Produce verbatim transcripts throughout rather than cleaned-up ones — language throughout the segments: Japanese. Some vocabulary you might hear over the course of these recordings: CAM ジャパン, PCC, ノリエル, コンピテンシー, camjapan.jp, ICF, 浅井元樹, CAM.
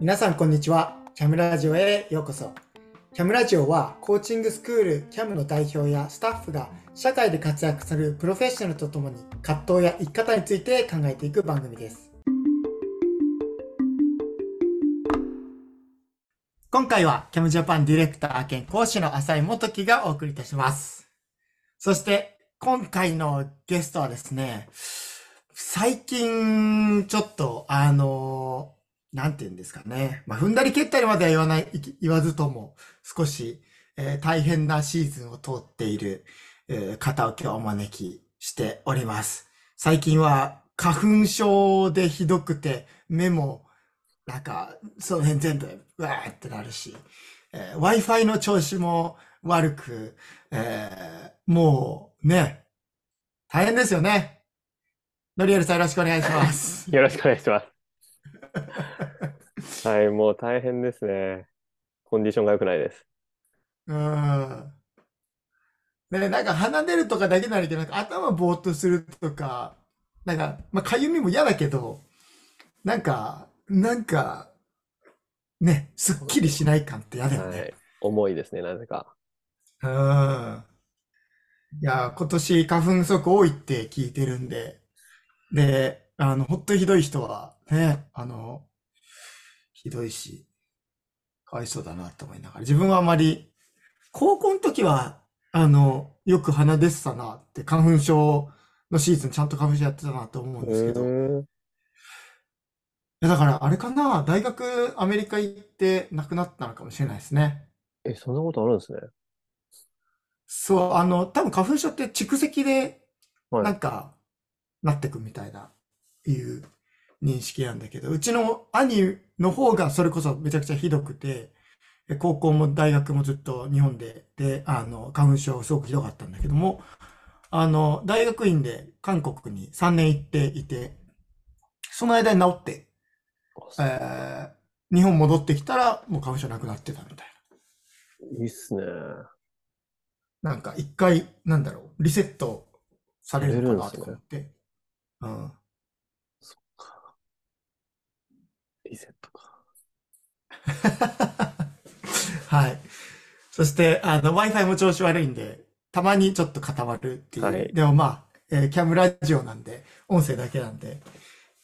皆さんこんにちは。キャムラジオへようこそ。キャムラジオはコーチングスクール キャム の代表やスタッフが社会で活躍するプロフェッショナルとともに葛藤や生き方について考えていく番組です。今回は キャム ジャパンディレクター兼講師の浅井元樹がお送りいたします。そして今回のゲストはですね、最近ちょっとあのなんて言うんですかね、まあ踏んだり蹴ったりまでは言わない言わずとも少し、えー、大変なシーズンを通っている、えー、方を今日お招きしております。最近は花粉症でひどくて目もなんかその辺全部うわーってなるし、えー、Wi-Fi の調子も悪く、えー、もうね、大変ですよね。ノリエルさんよろしくお願いします。よろしくお願いします。はい、もう大変ですね。コンディションが良くないです。うん。ね、なんか鼻出るとかだけなら、なんか頭ぼーっとするとか、なんかまあ痒みも嫌だけど、なんかなんかね、すっきりしない感って嫌だよね。はい、重いですね、なぜか。うん。いや、今年花粉不足多いって聞いてるんで、で、あの、ほんとひどい人はね、あの、ひどいし、かわいそうだなと思いながら、自分はあまり、高校の時は、あの、よく鼻出てたなって、花粉症のシーズンちゃんと花粉症やってたなと思うんですけど、いやだからあれかな、大学アメリカ行って亡くなったのかもしれないですね。え、そんなことあるんですね。そう、あの、多分花粉症って蓄積で、はい、なんか、なってくみたいな、いう認識なんだけど、うちの兄の方がそれこそめちゃくちゃひどくて、高校も大学もずっと日本で、で、あの、花粉症すごくひどかったんだけども、あの、大学院で韓国にさんねん行っていて、その間に治って、えー、日本戻ってきたらもう花粉症なくなってたみたいな。いいっすね。なんか一回、なんだろう、リセットされるのかなとか思って、ね。うん。そっか。リセットか。はい。そして、あの、Wi-Fi も調子悪いんで、たまにちょっと固まるっていう。はい、でもまあ、えー、キャム ラジオなんで、音声だけなんで、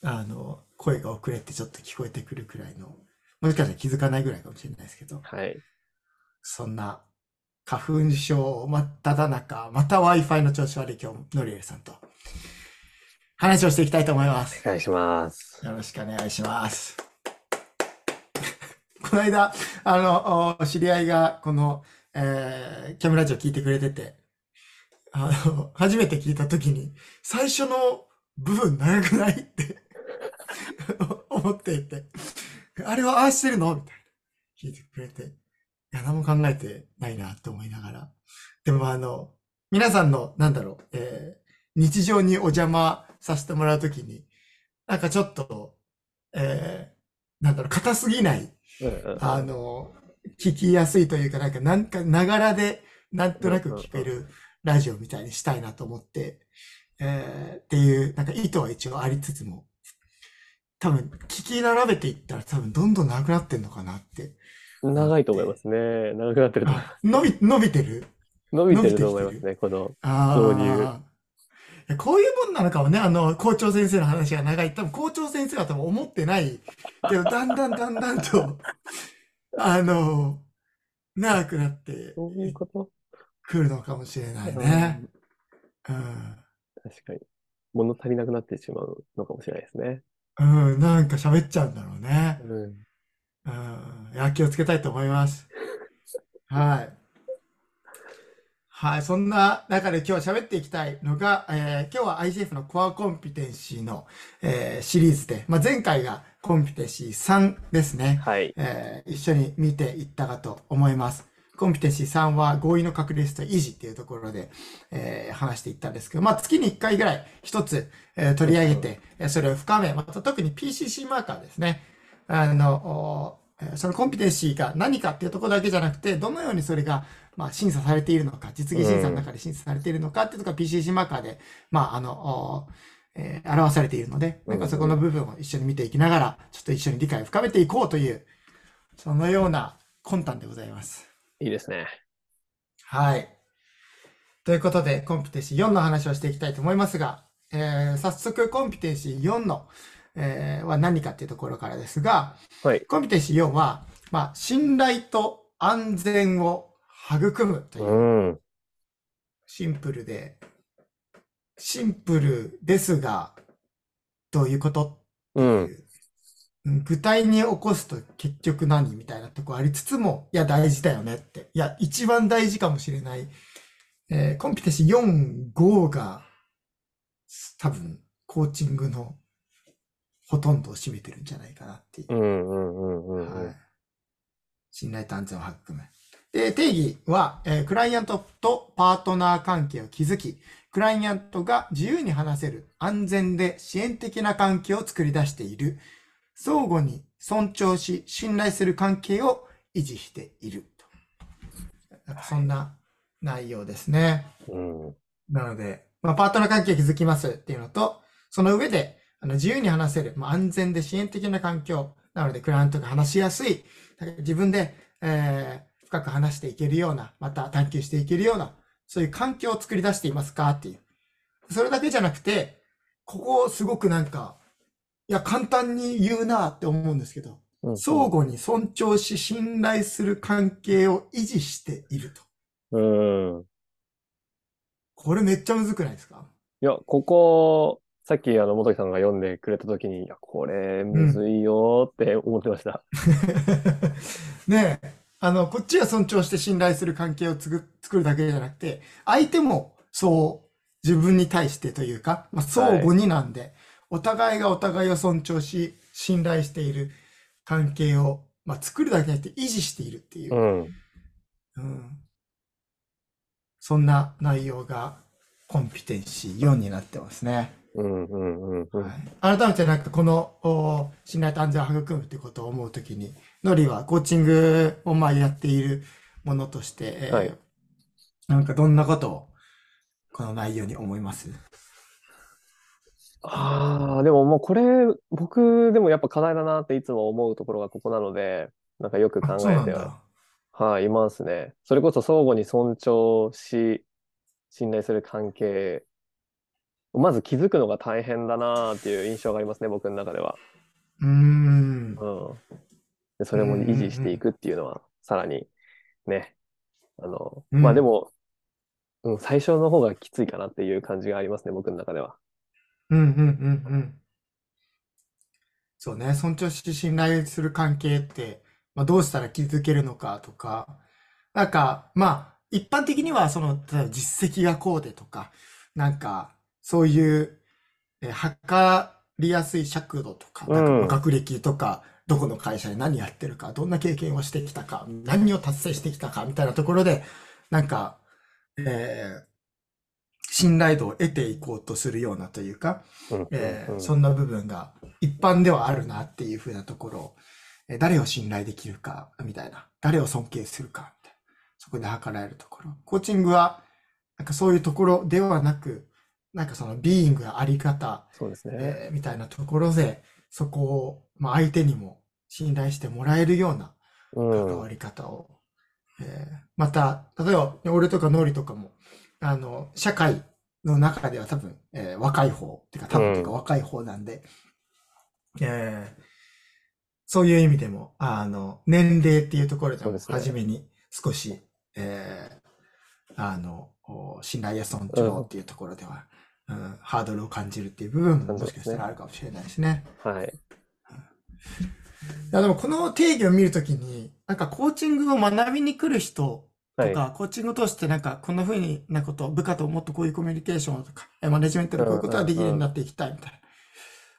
あの、声が遅れてちょっと聞こえてくるくらいの、もしかしたら気づかないぐらいかもしれないですけど、はい。そんな、花粉症真っただ中、また Wi-Fi の調子悪い今日、ノリエルさんと話をしていきたいと思います。お願いします。よろしくお願いします。この間、あの、知り合いがこの、えー、キャムラジオ聞いてくれてて、あの、初めて聞いたときに、最初の部分長くないって思っていて、あれはああしてるのみたいな。聞いてくれて。いや、何も考えてないなと思いながら。でもあの、皆さんの、なんだろう、えー、日常にお邪魔させてもらうときに、なんかちょっと、えー、なんだろう、硬すぎない、あの、聞きやすいというか、なんか、なんか、ながらで、なんとなく聞けるラジオみたいにしたいなと思って、えー、っていう、なんか意図は一応ありつつも、多分、聞き並べていったら多分、どんどんなくなってんのかなって。長いと思いますね。長くなってると思います。伸び、伸びてる伸びてると思いますね、この導入。こういうもんなのかもね、あの、校長先生の話が長い。多分校長先生は多分思ってない。けど、だんだんだんだんと、あの、長くなって、そういうこと来るのかもしれないね。うん。確かに。物足りなくなってしまうのかもしれないですね。うん、なんか喋っちゃうんだろうね。うんうん、いや、気をつけたいと思います。はい。はい、そんな中で今日喋っていきたいのが、えー、今日は アイシーエフ のコアコンピテンシーの、えー、シリーズで、まあ、前回がコンピテンシーさんですね。はい、えー。一緒に見ていったかと思います。コンピテンシーさんは合意の確率と維持っていうところで、えー、話していったんですけど、まあ、月にいっかいぐらい一つ、えー、取り上げて、それを深め、また特に ピーシーシー マーカーですね。あの、そのコンピテンシーが何かっていうところだけじゃなくて、どのようにそれがまあ審査されているのか、実技審査の中で審査されているのかっていうところが ピーシーシー マーカーで、まああのえー、表されているので、なんかそこの部分を一緒に見ていきながら、ちょっと一緒に理解を深めていこうという、そのような魂胆でございます。いいですね。はい。ということで、コンピテンシーよんの話をしていきたいと思いますが、えー、早速コンピテンシーよんの、えー、は何かっていうところからですが、はい、コンピテンシーよんは、まあ、信頼と安全を育むという、うん、シンプルで、シンプルですが、どういうことっていう、うん、具体に起こすと結局何みたいなとこありつつも、いや、大事だよねって、いや、一番大事かもしれない、えー、コンピテンシーよん、ごが、多分、コーチングのほとんどを占めてるんじゃないかなっていう。はい。信頼と安全を育む。で、定義は、えー、クライアントとパートナー関係を築き、クライアントが自由に話せる安全で支援的な関係を作り出している。相互に尊重し、信頼する関係を維持している。そんな内容ですね。うん、なので、まあ、パートナー関係を築きますっていうのと、その上であの自由に話せる、まあ、安全で支援的な環境。なので、クライアントが話しやすい。だから自分で、えー、深く話していけるような、また探求していけるような、そういう環境を作り出していますかっていう。それだけじゃなくて、ここをすごくなんか、いや、簡単に言うなって思うんですけど、うんうん、相互に尊重し、信頼する関係を維持していると。うん。これめっちゃむずくないですか？いや、ここ、さっき、あの、元木さんが読んでくれたときに、いや、これ、むずいよって思ってました。うん、ねえ。あの、こっちは尊重して信頼する関係をつく作るだけじゃなくて、相手もそう、自分に対してというか、まあ、相互になんで、はい、お互いがお互いを尊重し、信頼している関係を、まあ、作るだけじゃなくて維持しているっていう。うんうん、そんな内容が、コンピテンシーよんになってますね。うんうんうんうん、はい、改めてなんかこの信頼と安全を育むってことを思うときに、ノリはコーチングをまあやっているものとして、はい、えー、なんかどんなことをこの内容に思います？ああ、でももうこれ僕でもやっぱ課題だなっていつも思うところがここなので、なんかよく考えては、はい、いますね。それこそ相互に尊重し信頼する関係、まず気づくのが大変だなっていう印象がありますね、僕の中では。うーん、うん、でそれも維持していくっていうのは、さらにね、あの、まあでも、うん、最初の方がきついかなっていう感じがありますね、僕の中では。うんうんうんうん。そうね、尊重し信頼する関係って、まあ、どうしたら気づけるのかとか、なんか、まあ、一般的には、その、例えば実績がこうでとか、なんか、そういう、えー、測りやすい尺度とか、なんか学歴とか、うん、どこの会社で何やってるか、どんな経験をしてきたか、何を達成してきたか、みたいなところで、なんか、えー、信頼度を得ていこうとするようなというか、えー、そんな部分が一般ではあるなっていうふうなところを、えー、誰を信頼できるか、みたいな、誰を尊敬するか、みたいな、そこで測られるところ。コーチングは、なんかそういうところではなく、なんかそのビーイングのあり方、そうですね、えー、みたいなところで、そこを、まあ、相手にも信頼してもらえるような関わり方を。うん、えー、また、例えば、俺とかノリとかも、あの、社会の中では多分、えー、若い方、てか多分てか若い方なんで、うん、えー、そういう意味でも、あの、年齢っていうところでも、初めに少し、ね、えー、あの、信頼や尊重っていうところでは、うんうん、ハードルを感じるっていう部分ももしかしたらあるかもしれないしね。はい。いやでもこの定義を見るときに、なんかコーチングを学びに来る人とか、はい、コーチングを通してなんかこんな風なこと、部下ともっとこういうコミュニケーションとか、マネジメントでこういうことができるようになっていきたいみたいな。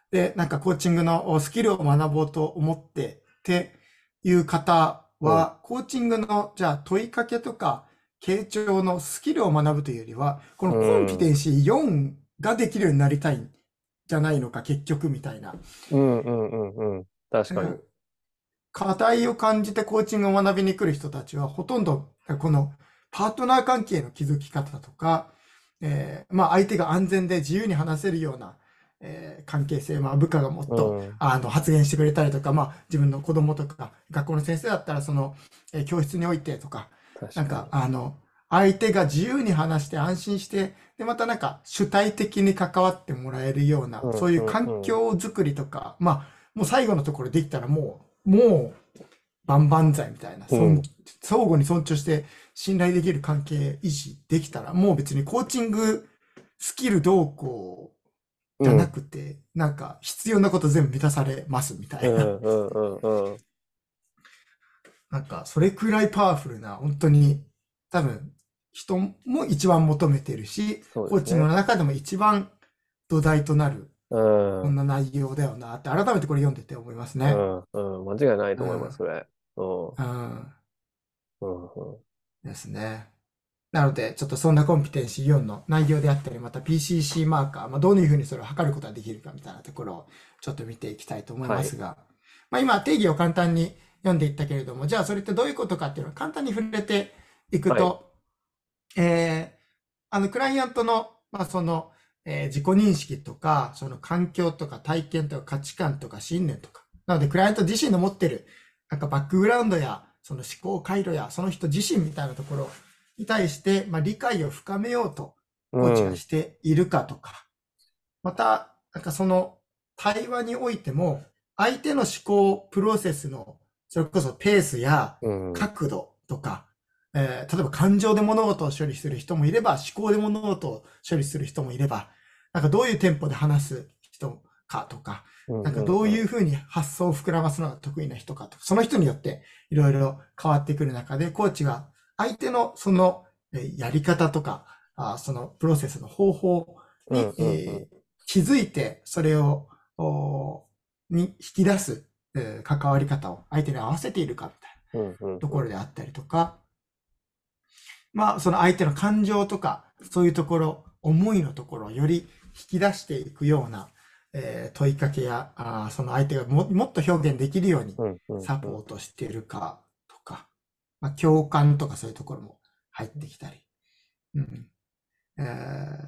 で、なんかコーチングのスキルを学ぼうと思ってっていう方は、うん、コーチングのじゃあ問いかけとか、傾聴のスキルを学ぶというよりは、このコンピテンシーよんができるようになりたいんじゃないのか、うん、結局みたいな。うんうんうんうん。確かに。課題を感じてコーチングを学びに来る人たちは、ほとんどこのパートナー関係の築き方とか、えー、まあ相手が安全で自由に話せるような、えー、関係性、まあ、部下がもっと、うん、あの発言してくれたりとか、まあ、自分の子供とか学校の先生だったらその、えー、教室においてとか、なんかあの相手が自由に話して安心して、でまたなんか主体的に関わってもらえるような、うん、そういう環境づくりとか、うん、まあもう最後のところできたらもうもう万々歳みたいな、うん、相互に尊重して信頼できる関係維持できたら、もう別にコーチングスキルどうこうじゃなくて、うん、なんか必要なこと全部満たされますみたいな、うんうんうんうん、なんかそれくらいパワフルな、本当に多分人も一番求めてるし、ね、コーチングの中でも一番土台となる、うん、こんな内容だよなって改めてこれ読んでて思いますね。うん、うん、間違いないと思います、うん、それ。うん、うんうん、ですね。なのでちょっとそんなコンピテンシーよんの内容であったり、また ピーシーシー マーカー、まあ、どういうふうにそれを測ることができるかみたいなところをちょっと見ていきたいと思いますが、はい、まあ、今定義を簡単に読んでいったけれども、じゃあそれってどういうことかっていうのを簡単に触れていくと、はい、えー、あのクライアントの、まあ、そのえー、自己認識とか、その環境とか体験とか価値観とか信念とか。なので、クライアント自身の持ってる、なんかバックグラウンドや、その思考回路や、その人自身みたいなところに対して、まあ、理解を深めようと、コーチがしているかとか。うん、また、なんかその対話においても、相手の思考プロセスの、それこそペースや角度とか、うん、えー、例えば感情で物事を処理する人もいれば、思考で物事を処理する人もいれば、なんかどういうテンポで話す人かとか、なんかどういうふうに発想を膨らますのが得意な人かとか、その人によっていろいろ変わってくる中で、コーチが相手のそのやり方とか、あそのプロセスの方法に、うんうんうん、えー、気づいて、それをに引き出す、えー、関わり方を相手に合わせているかみたいなところであったりとか、うんうんうん、まあ、その相手の感情とか、そういうところ、思いのところをより引き出していくような、えー、問いかけや、あその相手が も, もっと表現できるようにサポートしているかとか、まあ、共感とかそういうところも入ってきたり。うん、えー、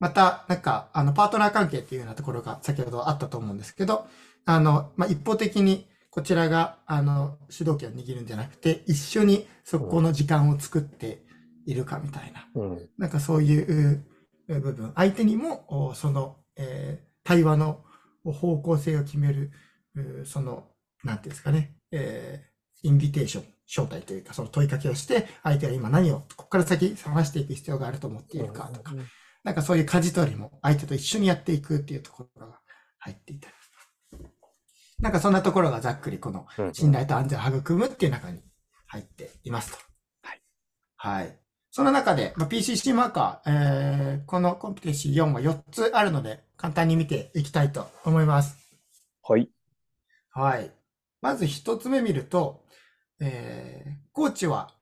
また、なんか、あの、パートナー関係っていうようなところが先ほどあったと思うんですけど、あの、まあ、一方的に、こちらが、あの、主導権を握るんじゃなくて、一緒にそこの時間を作っているかみたいな。うん、なんかそういう部分。相手にも、その、えー、対話の方向性を決める、その、なんていうんですかね、えー、インビテーション、招待というか、その問いかけをして、相手は今何を、ここから先話していく必要があると思っているかとか、うん、なんかそういう舵取りも相手と一緒にやっていくっていうところが入っていたり。なんかそんなところがざっくりこの信頼と安全を育むっていう中に入っていますと。はい。はい。その中で、まあ、ピーシーシー マーカー、えー、このコンピテンシーよんはよっつあるので簡単に見ていきたいと思います。はい。はい。まずひとつめ見ると、えー、コーチは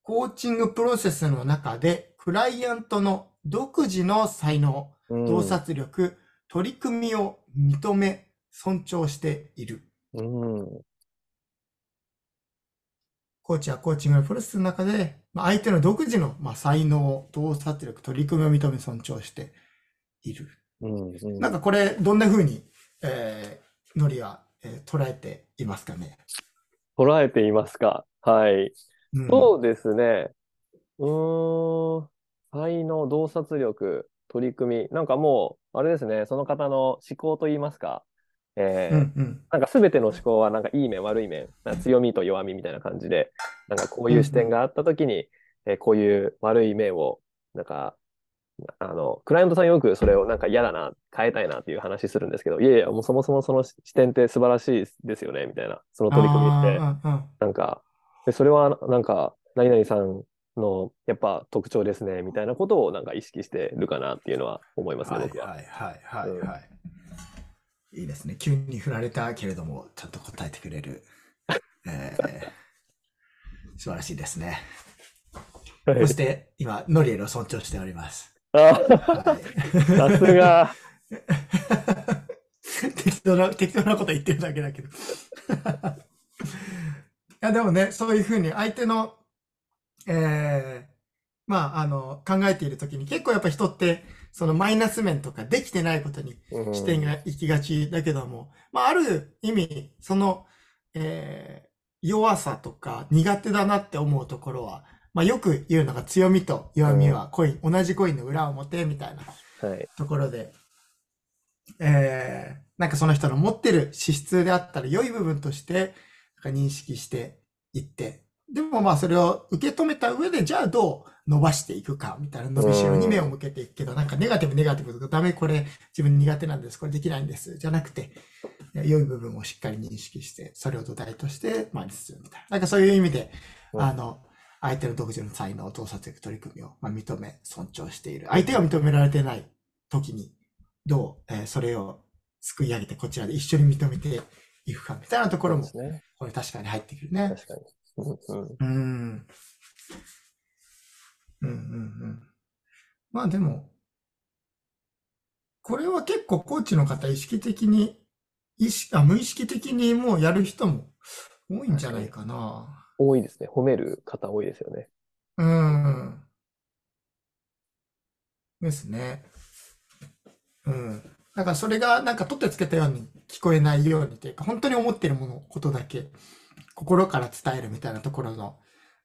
コーチングプロセスの中でクライアントの独自の才能、洞察力、取り組みを認め、尊重している、うん。コーチはコーチングのプロセスの中で、まあ、相手の独自の、まあ、才能、洞察力、取り組みを認め尊重している。うんうん、なんかこれどんな風に、えー、ノリは、えー、捉えていますかね。捉えていますか。はい。うん、そうですね。うーん。才能、洞察力、取り組み、なんかもうあれですね。その方の思考といいますか。えーうんうん、なんか全ての思考はなんかいい面悪い面、なんか強みと弱みみたいな感じで、なんかこういう視点があったときに、えー、こういう悪い面をなんかあのクライアントさんよくそれをなんか嫌だな変えたいなっていう話するんですけど、いやいやもうそもそもその視点って素晴らしいですよねみたいな、その取り組みってなんかそれはなんか何々さんのやっぱ特徴ですねみたいなことをなんか意識してるかなっていうのは思いますね、僕は。はいはいはいはい、はい。いいですね。急に振られたけれどもちゃんと答えてくれる、えー、素晴らしいですね、はい、そして今ノリエルを尊重しております。あ、はい、さすが適当な、適当なこと言ってるだけだけどやでもね、そういうふうに相手の、えー、まあ、あの、考えているときに結構やっぱ人って、そのマイナス面とかできてないことに視点が行きがちだけども、まあ、ある意味、その、えー、弱さとか苦手だなって思うところは、まあ、よく言うのが強みと弱みはコイン、うん、同じコインの裏表みたいなところで、はい、えー、なんかその人の持ってる資質であったら良い部分としてなんか認識していって、でもまあそれを受け止めた上で、じゃあどう伸ばしていくかみたいな伸びしろに目を向けていくけど、うん、なんかネガティブネガティブとかダメ、これ自分苦手なんです、これできないんです、じゃなくて、良い部分をしっかり認識して、それを土台として前に進むみたいな。なんかそういう意味で、うん、あの、相手の独自の才能を洞察する取り組みを、まあ、認め、尊重している。相手が認められてない時に、どう、えー、それをすくい上げて、こちらで一緒に認めていくかみたいなところも、ね、これ確かに入ってくるね。確かに。うんうん。うん。うんうんうん。まあでも、これは結構コーチの方、意識的に、意識あ無意識的にもうやる人も多いんじゃないかな。多いですね。褒める方多いですよね。うん。ですね。うん。だからそれがなんか取ってつけたように聞こえないようにというか、本当に思っているもの、ことだけ心から伝えるみたいなところの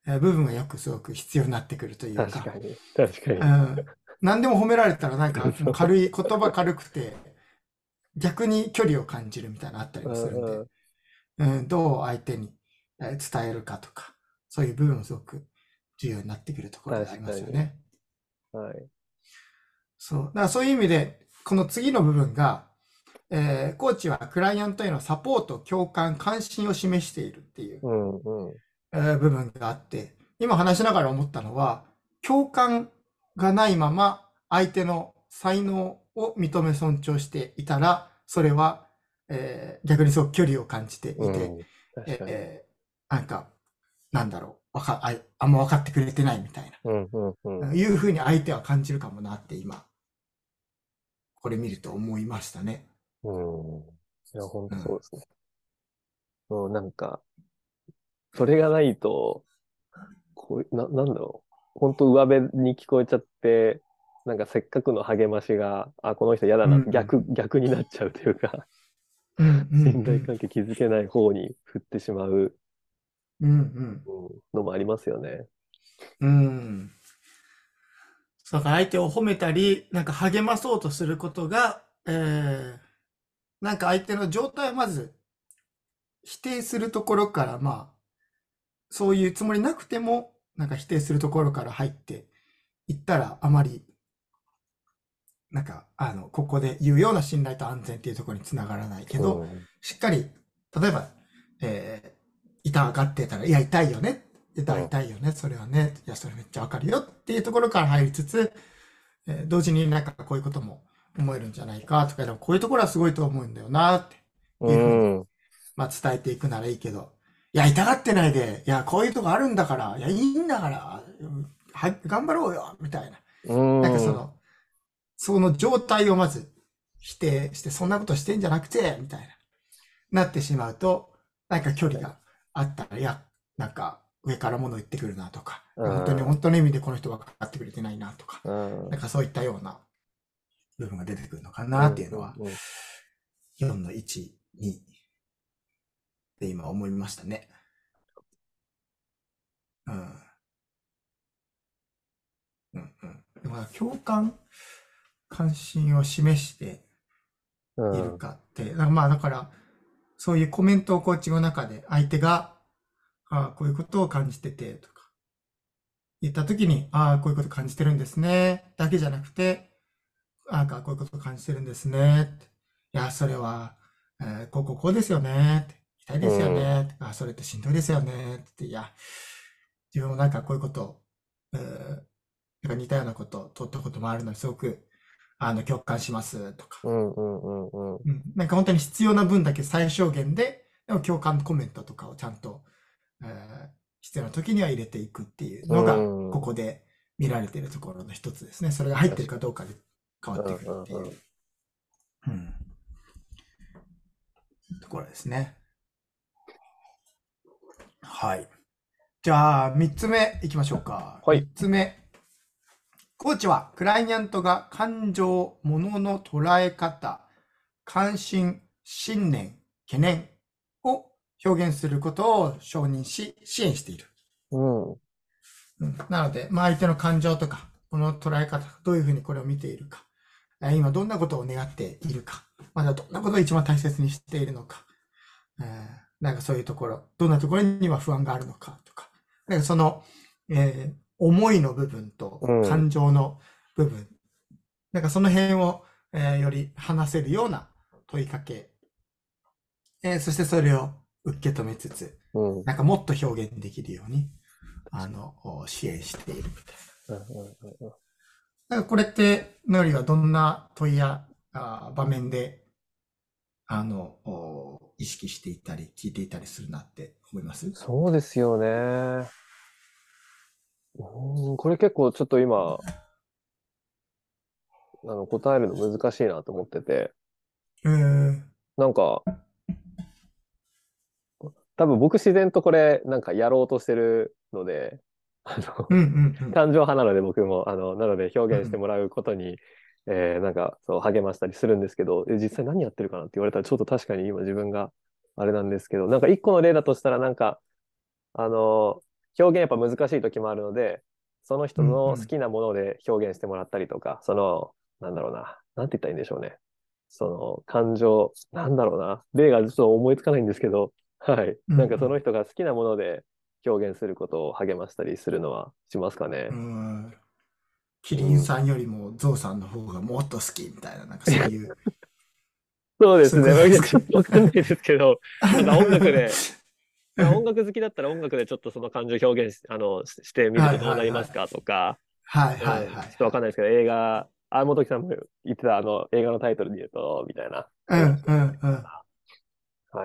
部分がよくすごく必要になってくるというか。確かに。確かに。うん。何でも褒められたらなんか軽い、言葉軽くて、逆に距離を感じるみたいなのあったりもするんで、うん、どう相手に伝えるかとか、そういう部分もすごく重要になってくるところがありますよね。はい。そう。だからそういう意味で、この次の部分が、えー、コーチはクライアントへのサポート、共感、関心を示しているっていう、うんうん、えー、部分があって、今話しながら思ったのは、共感がないまま相手の才能を認め尊重していたら、それは、えー、逆にすごく距離を感じていて、うん、えー、なんか、なんだろう、わか、あ、あんま分かってくれてないみたいな、うんうんうん、いうふうに相手は感じるかもなって今、これ見ると思いましたね。うん。いや、ほんとそうですね。うん、うん、なんか、それがないと、こう、な、なんだろう、ほんと上辺に聞こえちゃって、なんかせっかくの励ましが、あ、この人嫌だな、うん、逆、逆になっちゃうというか、うんうんうん、信頼関係築けない方に振ってしまうのもありますよね。うん。うん、だから相手を褒めたり、なんか励まそうとすることが、えー、なんか相手の状態をまず否定するところから、まあ、そういうつもりなくても、なんか否定するところから入っていったら、あまり、なんか、あの、ここで言うような信頼と安全っていうところにつながらないけど、しっかり、例えば、えー、痛がってたら、いや、痛いよね。痛い、痛いよね。それはね。いや、それめっちゃわかるよっていうところから入りつつ、えー、同時になんかこういうことも思えるんじゃないかとか、でもこういうところはすごいと思うんだよなっていうふうに、うん、まあ伝えていくならいいけど、いや、痛がってないで、いや、こういうとこあるんだから、いや、いいんだから、は頑張ろうよみたいな。うん、なんかその、その状態をまず否定して、そんなことしてんじゃなくて、みたいな、なってしまうと、なんか距離があったら、いや、なんか上から物言ってくるなとか、本当に本当の意味でこの人分かってくれてないなとか、なんかそういったような部分が出てくるのかなっていうのは、よんのいち、にって今思いましたね。うん。うんうん。共感関心を示しているかって、うん、だからまあだから、そういうコメントをコーチの中で、相手が、ああ、こういうことを感じてて、とか、言ったときに、ああ、こういうこと感じてるんですね、だけじゃなくて、ああ、こういうこと感じてるんですね、いや、それは、えー、こうこうこうですよね、痛いですよね、うん、ああ、それってしんどいですよね、って、いや、自分もなんかこういうこと、えー、なんか似たようなこと、通ったこともあるのに、すごく、あの、共感しますとか、うんうんうんうん。なんか本当に必要な分だけ最小限で、でも共感コメントとかをちゃんと、えー、必要な時には入れていくっていうのが、ここで見られているところの一つですね。それが入ってるかどうかで変わってくるっていう、うんうんうんうん、ところですね。はい。じゃあ、みっつめいきましょうか。はい。みっつめ。コーチは、クライアントが感情、ものの捉え方、関心、信念、懸念を表現することを承認し、支援している。うん。なので、まあ、相手の感情とか、この捉え方、どういうふうにこれを見ているか、今どんなことを願っているか、まだどんなことを一番大切にしているのか、えー、なんかそういうところ、どんなところには不安があるのかとか、なんかその、えー、思いの部分と感情の部分、うん、なんかその辺を、えー、より話せるような問いかけ、えー、そしてそれを受け止めつつ、うん、なんかもっと表現できるように、あの、支援しているみたいな。うん、なんかこれって、のりはどんな問いやあ場面で、あの、意識していたり、聞いていたりするなって思います？そうですよね。うん、これ結構ちょっと今、あの答えるの難しいなと思ってて。えー、なんか、多分僕自然とこれ、なんかやろうとしてるので、あのうんうんうん、感情派なので僕もあのなので表現してもらうことに、うん、えー、なんかそう励ましたりするんですけど、実際何やってるかなって言われたらちょっと確かに今自分があれなんですけど、なんか一個の例だとしたらなんかあの表現やっぱ難しい時もあるので、その人の好きなもので表現してもらったりとか、うんうん、そのなんだろうな、なんて言ったらいいんでしょうね、その感情なんだろうな、例がちょっと思いつかないんですけど、はい、うん、なんかその人が好きなもので表現することを励ましたりするのはしますかね。うん、キリンさんよりもゾウさんの方がもっと好きみたいな、なんかそういうそうですね、わかんないですけどなんか音楽で音楽好きだったら音楽でちょっとその感情表現 し, あの し, してみるとどうなりますかとか、はいはいはい、うん、ちょっとわかんないですけど、映画あ元木さんも言ってたあの映画のタイトルで言うとみたいな、うんうんうん、は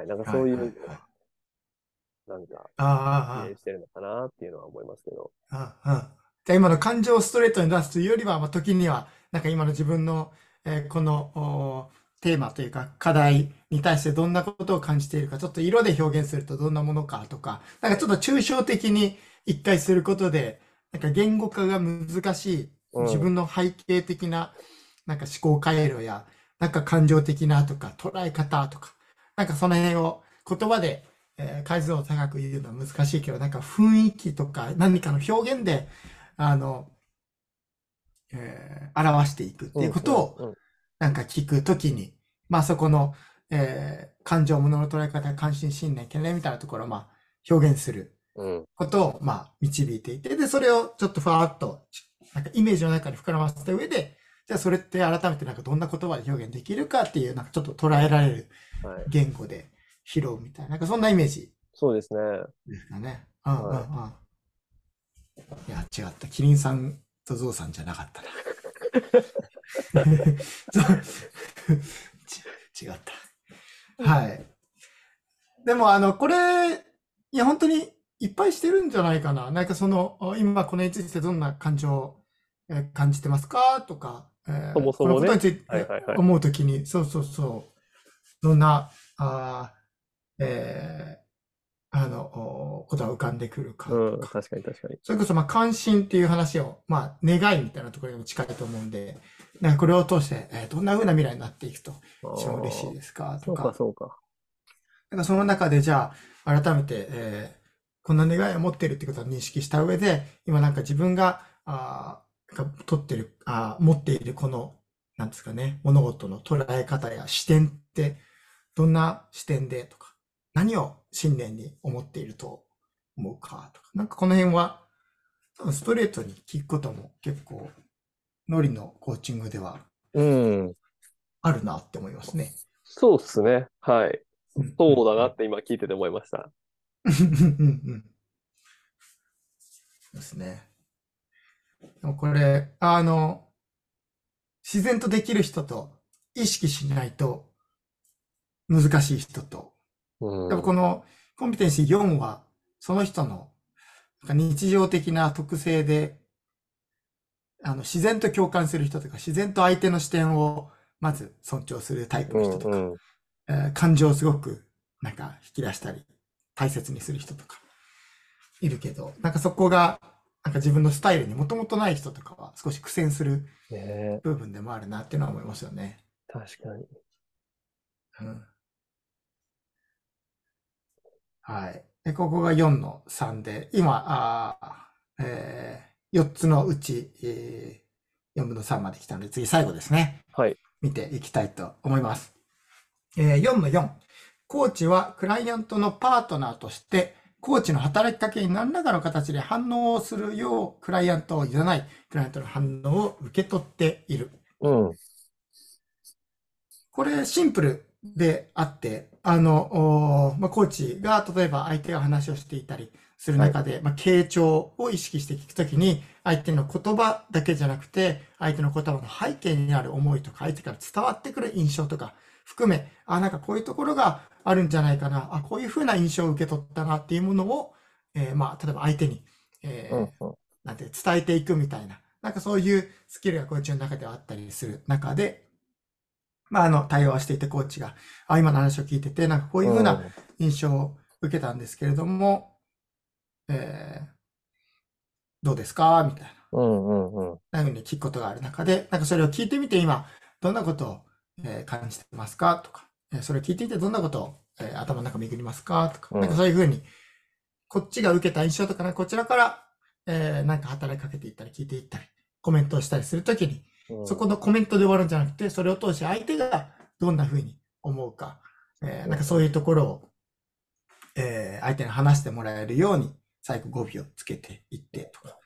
い、なんかそういう、はいはいはい、なんか経営してるのかなっていうのは思いますけど。ああ、ああ、今の感情をストレートに出すというよりは、まあ、時にはなんか今の自分の、えー、このテーマというか課題に対してどんなことを感じているか、ちょっと色で表現するとどんなものかとか、なんかちょっと抽象的に一回することで、なんか言語化が難しい自分の背景的な、なんか思考回路やなんか感情的なとか捉え方とか、なんかその辺を言葉でえー、解像を高く言うのは難しいけど、なんか雰囲気とか何かの表現で、あの、えー、表していくっていうことを、なんか聞くときに、まあそこの、えー、感情、物の捉え方、関心、信念、懸念みたいなところを、まあ表現することを、まあ導いていて、で、それをちょっとふわっと、なんかイメージの中に膨らませた上で、じゃあそれって改めてなんかどんな言葉で表現できるかっていう、なんかちょっと捉えられる言語で、はい、拾うみたいな、なんかそんなイメージ。そうですね。ですかね。うんうんうん。はい、いや、違った。キリンさんとゾウさんじゃなかったな。違った。はい。でも、あの、これ、いや、本当にいっぱいしてるんじゃないかな。なんかその、今これについてどんな感情を感じてますかとか、そもそもね、このことについて思うときに、はいはいはい、そうそうそう、どんな、あえー、あのことが浮かんでくるかとか、うん、確かに確かに。それこそまあ関心っていう話を、まあ、願いみたいなところにも近いと思うんで、なんかこれを通して、えー、どんな風な未来になっていくと一番嬉しいですかとか、そうかそうか。なんかその中でじゃあ改めて、えー、こんな願いを持っているってことを認識した上で、今なんか自分があ取ってるあ持っているこのなんですかね、物事の捉え方や視点ってどんな視点でとか、何を信念に思っていると思うかとか、なんかこの辺は多分ストレートに聞くことも結構ノリのコーチングではあるなって思いますね。うん、そうですね。はい。そうだなって今聞いてて思いました。そうですね。でもこれあの自然とできる人と意識しないと難しい人と、うん、でもこのコンピテンシーよんはその人のなんか日常的な特性で、あの自然と共感する人とか、自然と相手の視点をまず尊重するタイプの人とか、うんうん、えー、感情をすごくなんか引き出したり大切にする人とか、いるけど、なんかそこがなんか自分のスタイルにもともとない人とかは少し苦戦する部分でもあるなっていうのは思いますよね。確かに。うん。はい。で、ここがよんのさんで、今、あー、えー、よっつのうち、えー、よんぶんのさんまで来たので、次最後ですね。はい。見ていきたいと思います。えー、よんのよん。コーチはクライアントのパートナーとして、コーチの働きかけに何らかの形で反応をするよう、クライアントを委ない、クライアントの反応を受け取っている。うん。これ、シンプルであって、あの、まあ、コーチが、例えば相手が話をしていたりする中で、はい、まあ、傾聴を意識して聞くときに、相手の言葉だけじゃなくて、相手の言葉の背景にある思いとか、相手から伝わってくる印象とか、含め、あ、なんかこういうところがあるんじゃないかな、あ、こういうふうな印象を受け取ったなっていうものを、えー、まあ、例えば相手に、えーうんうん、なんて伝えていくみたいな、なんかそういうスキルがコーチの中ではあったりする中で、まあ、あの、対話していてコーチが、あ、今の話を聞いてて、なんかこういうふうな印象を受けたんですけれども、うん、えー、どうですかみたいな。うんうんうん。なふうに聞くことがある中で、なんかそれを聞いてみて今、どんなことをえー、感じてますかとか、えー、それ聞いていてどんなことを、えー、頭の中巡りますかとか、うん、なんかそういうふうに、こっちが受けた印象とか、ね、こちらから、えー、なんか働きかけていったり、聞いていったり、コメントをしたりするときに、うん、そこのコメントで終わるんじゃなくて、それを通して相手がどんなふうに思うか、えー、なんかそういうところを、えー、相手に話してもらえるように、最後語尾をつけていってとか、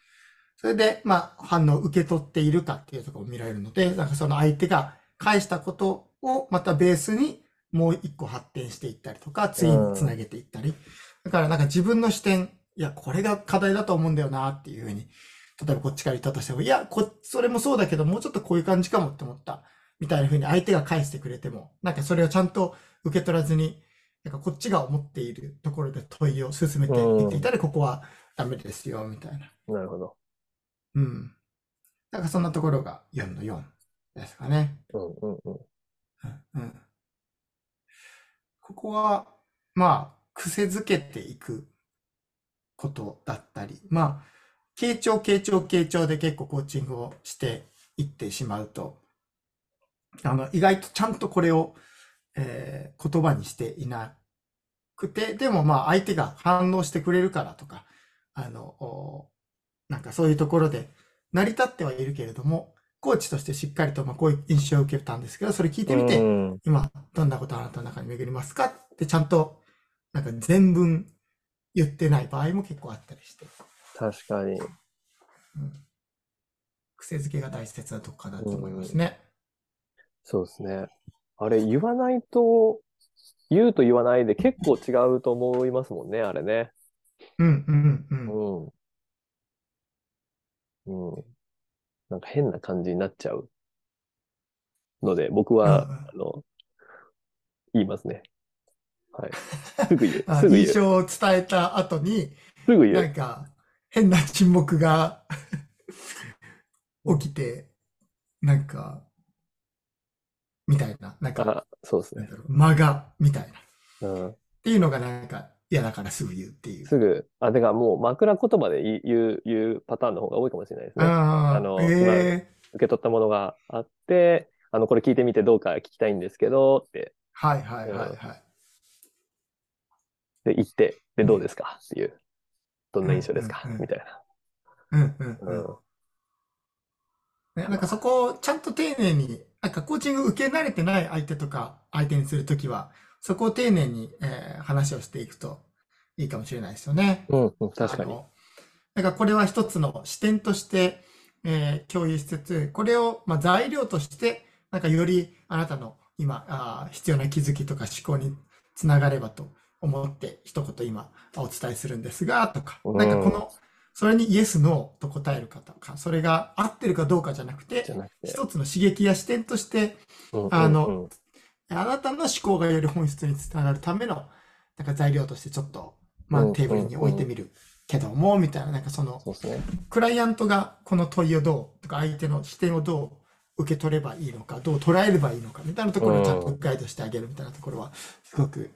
それで、まあ、反応を受け取っているかっていうところを見られるので、なんかその相手が、返したことをまたベースにもう一個発展していったりとか、次につなげていったり。だからなんか自分の視点、いや、これが課題だと思うんだよなっていうふうに、例えばこっちから言ったとしても、いや、こ、それもそうだけど、もうちょっとこういう感じかもって思った、みたいなふうに相手が返してくれても、なんかそれをちゃんと受け取らずに、なんかこっちが思っているところで問いを進めていっていたら、ここはダメですよ、みたいな。なるほど。うん。なんかそんなところがよんのよん。ですかね。うんうんうん。うんうん、ここは、まあ、癖づけていくことだったり、まあ、傾聴、傾聴、傾聴で結構コーチングをしていってしまうと、あの、意外とちゃんとこれを、えー、言葉にしていなくて、でもまあ、相手が反応してくれるからとか、あの、なんかそういうところで成り立ってはいるけれども、コーチとしてしっかりとまあこういう印象を受けたんですけど、それ聞いてみて、うん、今どんなことあなたの中に巡りますかってちゃんとなんか全文言ってない場合も結構あったりして。確かに。うん、癖づけが大切なとこかなと思いますね、うん。そうですね。あれ言わないと、言うと言わないで結構違うと思いますもんね、あれね。うんうんうん。うん。うんなんか変な感じになっちゃうので、僕は、うん、あの、言いますね。はい。すぐ言う。すぐ言う。印象を伝えた後に、すぐ言う。なんか、変な沈黙が起きて、なんか、みたいな。なんか、そうですね。間が、みたいな、うん。っていうのがなんか、いやだからすぐ言うっていう。すぐ。あ、てかもう枕言葉で言う、言うパターンの方が多いかもしれないですね。あ, あの、えー、今受け取ったものがあって、あの、これ聞いてみてどうか聞きたいんですけど、って。はいはいはいはい。うん、で、言って、で、どうですかっていう。どんな印象ですか、うんうんうん、みたいな。うんうんうん。うんね、なんかそこをちゃんと丁寧に、なんかコーチング受け慣れてない相手とか、相手にするときは、そこを丁寧に、えー、話をしていくといいかもしれないですよね。うん、うん、確かに。だからこれは一つの視点として、えー、共有しつつ、これを、まあ、材料として、なんかよりあなたの今あ、必要な気づきとか思考につながればと思って、一言今お伝えするんですが、とか、うん、なんかこの、それにイエス、ノーと答えるかとか、それが合ってるかどうかじゃなくて、一つの刺激や視点として、うんうんうん、あの、あなたの思考がより本質につながるためのなんか材料としてちょっと、まあ、テーブルに置いてみるけども、うんうんうん、みたいな、なんかその、そうですね、クライアントがこの問いをどうとか相手の視点をどう受け取ればいいのか、どう捉えればいいのかみたいなところをちゃんとガイドしてあげるみたいなところはすごく、うん、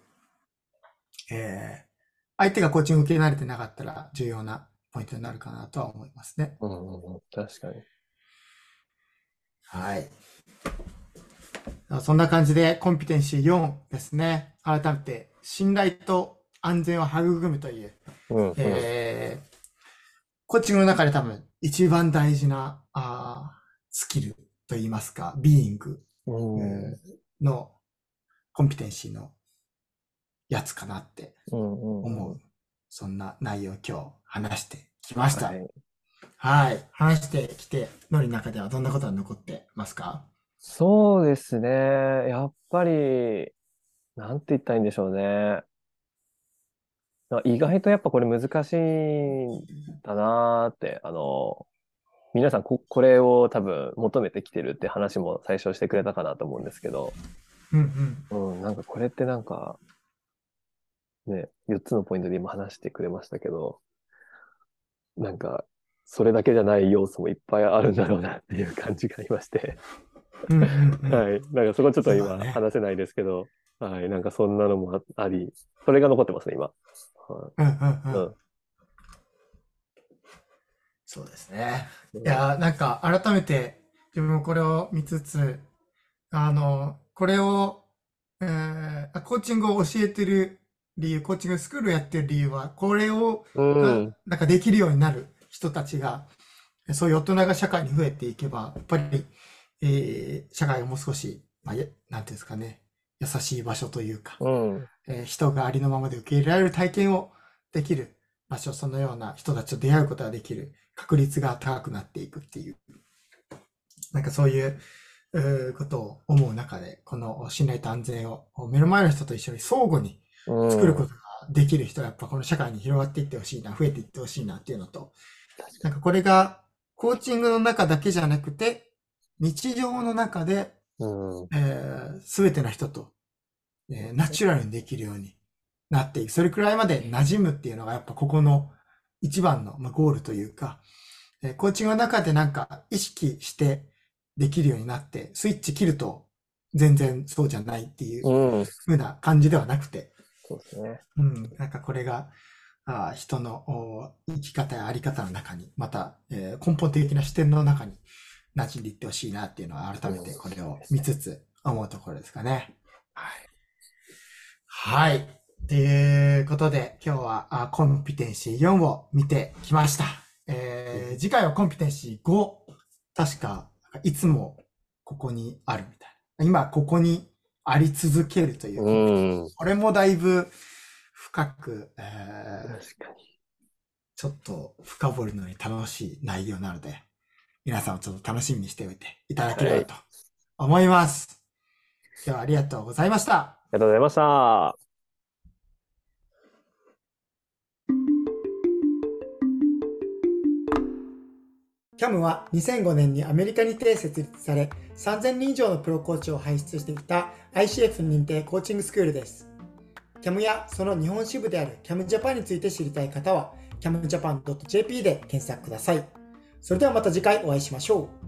え相手がコーチング受け慣れてなかったら重要なポイントになるかなとは思いますね。うんうんうん、確かに。はい。そんな感じでコンピテンシーよんですね。改めて信頼と安全を育むという、うんうんえー、コーチングの中で多分一番大事なあスキルといいますか、ビーイングのコンピテンシーのやつかなって思う、うんうん、そんな内容を今日話してきました。はい、はい、話してきてノリの中ではどんなことが残ってますか？そうですね、やっぱりなんて言ったらいいんでしょうね。意外とやっぱこれ難しいんだなーって、あの皆さん こ, これを多分求めてきてるって話も最初してくれたかなと思うんですけど、うんうんうん、なんかこれってなんかね、よっつのポイントで今話してくれましたけど、なんかそれだけじゃない要素もいっぱいあるんだろうなっていう感じがありましてうんうん、うん、はい、なんかそこちょっと今話せないですけど、ね、はい、なんかそんなのもあり、それが残ってますね今、はい、うんうんうん、うん、そうですね、うん、いやなんか改めて自分もこれを見つつ、あのこれを、えー、コーチングを教えてる理由、コーチングスクールをやってる理由は、これを、うん、なんかできるようになる人たちが、そういう大人が社会に増えていけば、やっぱり、えー、社会がもう少し、まあ、なんていうんですかね、優しい場所というか、うんえー、人がありのままで受け入れられる体験をできる場所、そのような人たちと出会うことができる確率が高くなっていくっていう、なんかそういう、えー、ことを思う中で、この信頼と安全を目の前の人と一緒に相互に作ることができる人はやっぱこの社会に広がっていってほしいな、増えていってほしいなっていうのと、なんかこれがコーチングの中だけじゃなくて日常の中で、うんえー、全ての人と、えー、ナチュラルにできるようになっていく、それくらいまで馴染むっていうのがやっぱここの一番の、まあ、ゴールというか、えー、コーチングの中でなんか意識してできるようになってスイッチ切ると全然そうじゃないっていう風な感じではなくて、うんそうですね。うん、なんかこれがあ人の生き方やあり方の中に、また、えー、根本的な視点の中に馴染んでいってほしいなっていうのは改めてこれを見つつ思うところですかね。はい。はい。ということで今日はコンピテンシーよんを見てきました。えー、次回はコンピテンシーご。確かいつもここにあるみたいな。今ここにあり続けるという、うん、これもだいぶ深く、えー、確かにちょっと深掘るのに楽しい内容なので、皆さんもちょっと楽しみにしておいていただければと思います。はい、ではありがとうございました。ありがとうございました。キャム はにせんごねんにアメリカにて設立され、さんぜんにん以上のプロコーチを輩出してきた アイシーエフ 認定コーチングスクールです。キャム やその日本支部である キャム ジャパンについて知りたい方は キャムジャパン ドットジェーピー で検索ください。それではまた次回お会いしましょう。